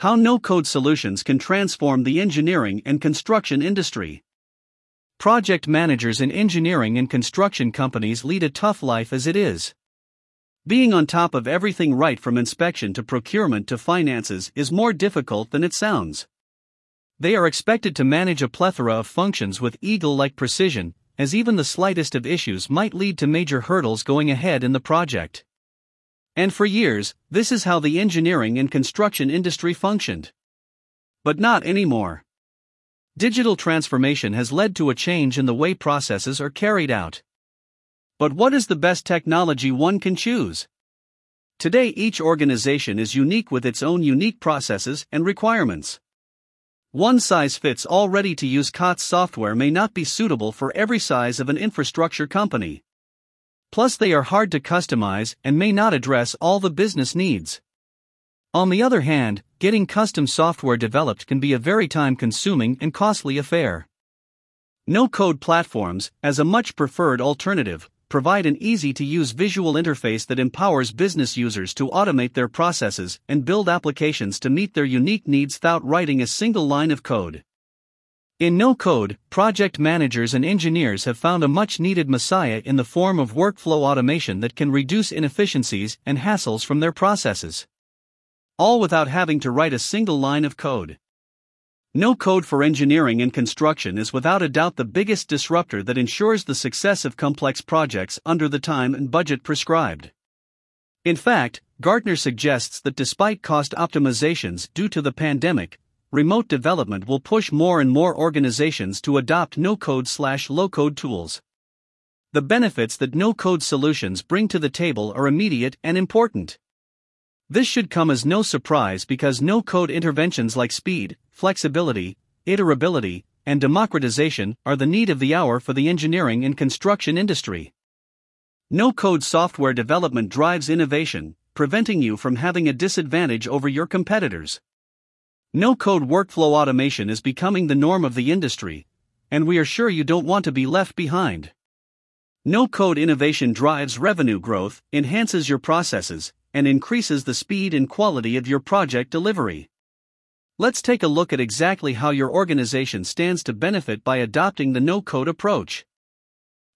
How no-code solutions can transform the engineering and construction industry. Project managers in engineering and construction companies lead a tough life as it is. Being on top of everything right from inspection to procurement to finances is more difficult than it sounds. They are expected to manage a plethora of functions with eagle-like precision, as even the slightest of issues might lead to major hurdles going ahead in the project. And for years, this is how the engineering and construction industry functioned. But not anymore. Digital transformation has led to a change in the way processes are carried out. But what is the best technology one can choose? Today, each organization is unique with its own unique processes and requirements. One size fits all ready-to-use COTS software may not be suitable for every size of an infrastructure company. Plus, they are hard to customize and may not address all the business needs. On the other hand, getting custom software developed can be a very time-consuming and costly affair. No-code platforms, as a much preferred alternative, provide an easy-to-use visual interface that empowers business users to automate their processes and build applications to meet their unique needs without writing a single line of code. In no-code, project managers and engineers have found a much-needed messiah in the form of workflow automation that can reduce inefficiencies and hassles from their processes. All without having to write a single line of code. No-code for engineering and construction is without a doubt the biggest disruptor that ensures the success of complex projects under the time and budget prescribed. In fact, Gartner suggests that despite cost optimizations due to the pandemic, remote development will push more and more organizations to adopt no-code/low-code tools. The benefits that no-code solutions bring to the table are immediate and important. This should come as no surprise because no-code interventions like speed, flexibility, iterability, and democratization are the need of the hour for the engineering and construction industry. No-code software development drives innovation, preventing you from having a disadvantage over your competitors. No-code workflow automation is becoming the norm of the industry, and we are sure you don't want to be left behind. No-code innovation drives revenue growth, enhances your processes, and increases the speed and quality of your project delivery. Let's take a look at exactly how your organization stands to benefit by adopting the no-code approach.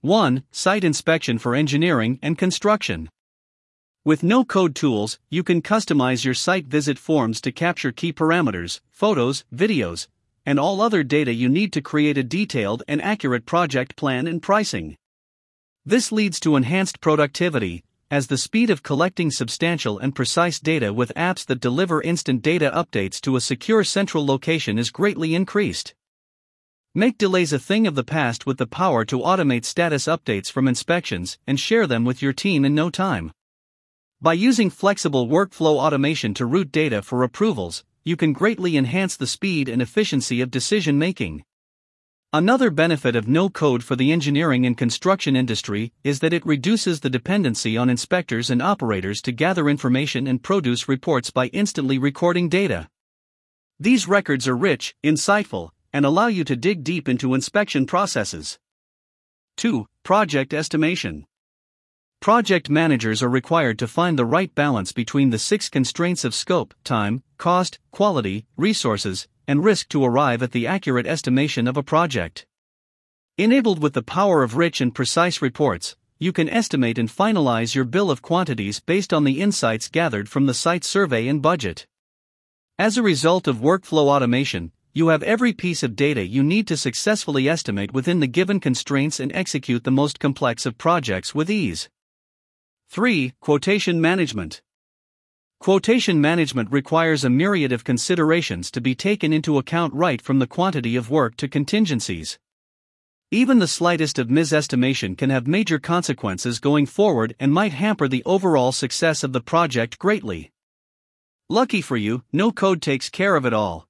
1. Site inspection for engineering and construction. With no-code tools, you can customize your site visit forms to capture key parameters, photos, videos, and all other data you need to create a detailed and accurate project plan and pricing. This leads to enhanced productivity, as the speed of collecting substantial and precise data with apps that deliver instant data updates to a secure central location is greatly increased. Make delays a thing of the past with the power to automate status updates from inspections and share them with your team in no time. By using flexible workflow automation to route data for approvals, you can greatly enhance the speed and efficiency of decision-making. Another benefit of no-code for the engineering and construction industry is that it reduces the dependency on inspectors and operators to gather information and produce reports by instantly recording data. These records are rich, insightful, and allow you to dig deep into inspection processes. 2. Project estimation. Project managers are required to find the right balance between the 6 constraints of scope, time, cost, quality, resources, and risk to arrive at the accurate estimation of a project. Enabled with the power of rich and precise reports, you can estimate and finalize your bill of quantities based on the insights gathered from the site survey and budget. As a result of workflow automation, you have every piece of data you need to successfully estimate within the given constraints and execute the most complex of projects with ease. 3. Quotation management. Quotation management requires a myriad of considerations to be taken into account right from the quantity of work to contingencies. Even the slightest of misestimation can have major consequences going forward and might hamper the overall success of the project greatly. Lucky for you, no-code takes care of it all.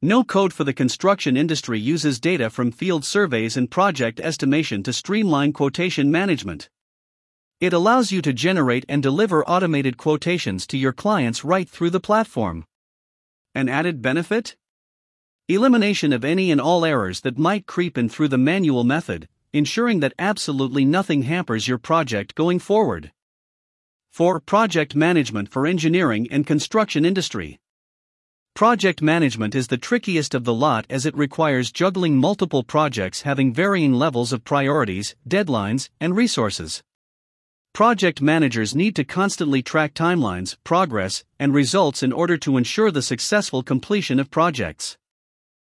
No-code for the construction industry uses data from field surveys and project estimation to streamline quotation management. It allows you to generate and deliver automated quotations to your clients right through the platform. An added benefit? Elimination of any and all errors that might creep in through the manual method, ensuring that absolutely nothing hampers your project going forward. 4. Project management for engineering and construction industry. Project management is the trickiest of the lot as it requires juggling multiple projects having varying levels of priorities, deadlines, and resources. Project managers need to constantly track timelines, progress, and results in order to ensure the successful completion of projects.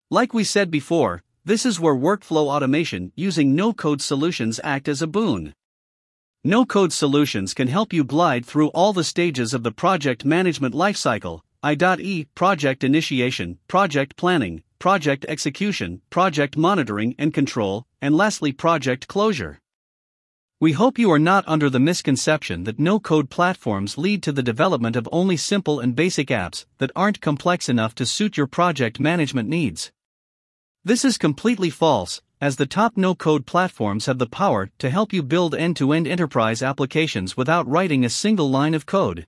Like we said before, this is where workflow automation using no-code solutions act as a boon. No-code solutions can help you glide through all the stages of the project management lifecycle, i.e., project initiation, project planning, project execution, project monitoring and control, and lastly project closure. We hope you are not under the misconception that no-code platforms lead to the development of only simple and basic apps that aren't complex enough to suit your project management needs. This is completely false, as the top no-code platforms have the power to help you build end-to-end enterprise applications without writing a single line of code.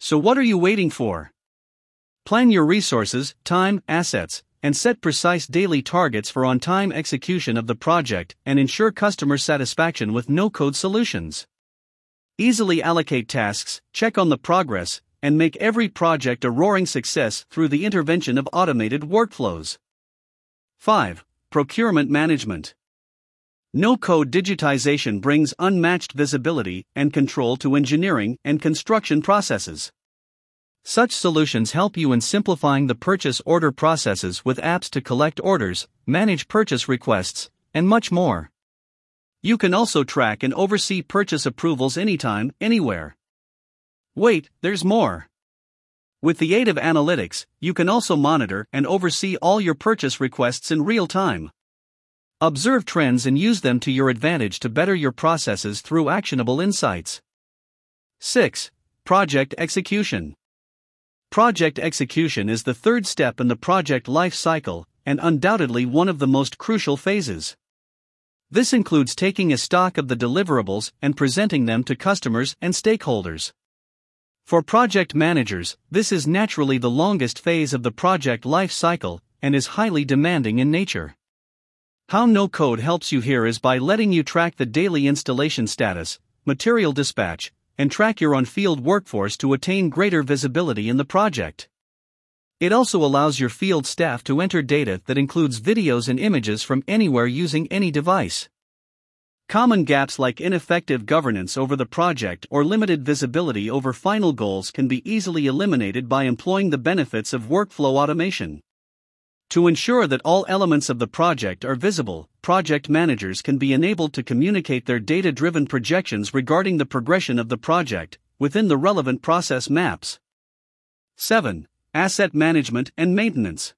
So what are you waiting for? Plan your resources, time, assets, and set precise daily targets for on-time execution of the project and ensure customer satisfaction with no-code solutions. Easily allocate tasks, check on the progress, and make every project a roaring success through the intervention of automated workflows. 5. Procurement management. No-code digitization brings unmatched visibility and control to engineering and construction processes. Such solutions help you in simplifying the purchase order processes with apps to collect orders, manage purchase requests, and much more. You can also track and oversee purchase approvals anytime, anywhere. Wait, there's more. With the aid of analytics, you can also monitor and oversee all your purchase requests in real time. Observe trends and use them to your advantage to better your processes through actionable insights. 6. Project execution. Project execution is the third step in the project life cycle, and undoubtedly one of the most crucial phases. This includes taking a stock of the deliverables and presenting them to customers and stakeholders. For project managers, this is naturally the longest phase of the project life cycle and is highly demanding in nature. How no-code helps you here is by letting you track the daily installation status, material dispatch, and track your on-field workforce to attain greater visibility in the project. It also allows your field staff to enter data that includes videos and images from anywhere using any device. Common gaps like ineffective governance over the project or limited visibility over final goals can be easily eliminated by employing the benefits of workflow automation. To ensure that all elements of the project are visible, project managers can be enabled to communicate their data-driven projections regarding the progression of the project within the relevant process maps. 7. Asset management and maintenance.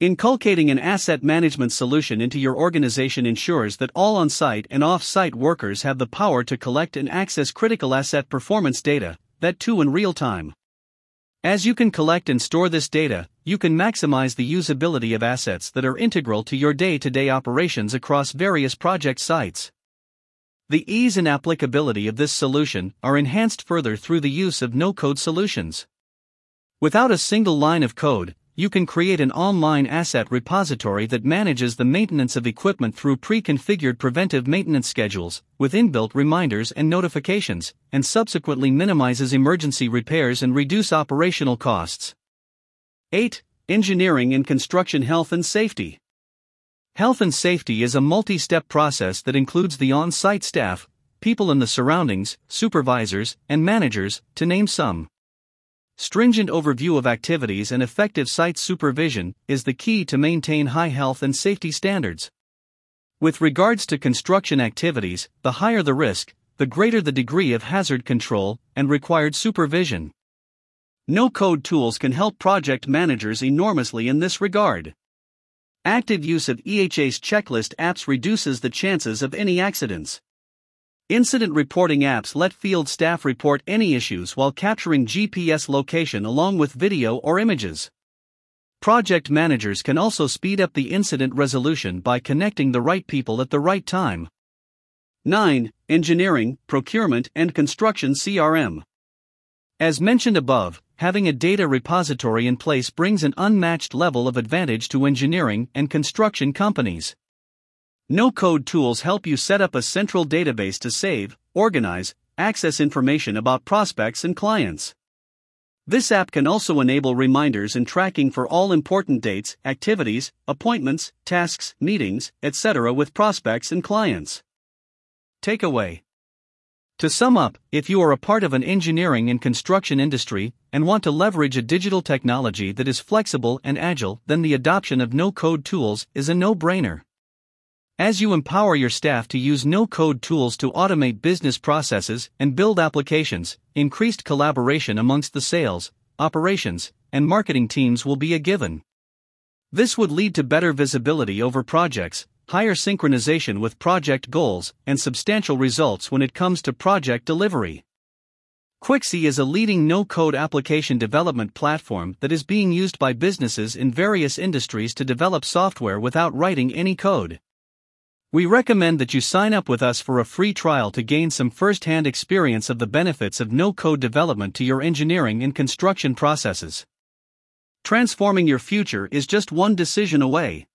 Inculcating an asset management solution into your organization ensures that all on-site and off-site workers have the power to collect and access critical asset performance data, that too in real time. As you can collect and store this data, you can maximize the usability of assets that are integral to your day-to-day operations across various project sites. The ease and applicability of this solution are enhanced further through the use of no-code solutions. Without a single line of code, you can create an online asset repository that manages the maintenance of equipment through pre-configured preventive maintenance schedules, with inbuilt reminders and notifications, and subsequently minimizes emergency repairs and reduces operational costs. 8. Engineering and construction health and safety. Health and safety is a multi-step process that includes the on-site staff, people in the surroundings, supervisors, and managers, to name some. Stringent overview of activities and effective site supervision is the key to maintain high health and safety standards. With regards to construction activities, the higher the risk, the greater the degree of hazard control and required supervision. No-code tools can help project managers enormously in this regard. Active use of EHA's checklist apps reduces the chances of any accidents. Incident reporting apps let field staff report any issues while capturing GPS location along with video or images. Project managers can also speed up the incident resolution by connecting the right people at the right time. 9. Engineering, procurement, and construction CRM. As mentioned above, having a data repository in place brings an unmatched level of advantage to engineering and construction companies. No-code tools help you set up a central database to save, organize, access information about prospects and clients. This app can also enable reminders and tracking for all important dates, activities, appointments, tasks, meetings, etc. with prospects and clients. Takeaway. To sum up, if you are a part of an engineering and construction industry and want to leverage a digital technology that is flexible and agile, then the adoption of no-code tools is a no-brainer. As you empower your staff to use no-code tools to automate business processes and build applications, increased collaboration amongst the sales, operations, and marketing teams will be a given. This would lead to better visibility over projects, higher synchronization with project goals, and substantial results when it comes to project delivery. Quixy is a leading no-code application development platform that is being used by businesses in various industries to develop software without writing any code. We recommend that you sign up with us for a free trial to gain some first-hand experience of the benefits of no-code development to your engineering and construction processes. Transforming your future is just one decision away.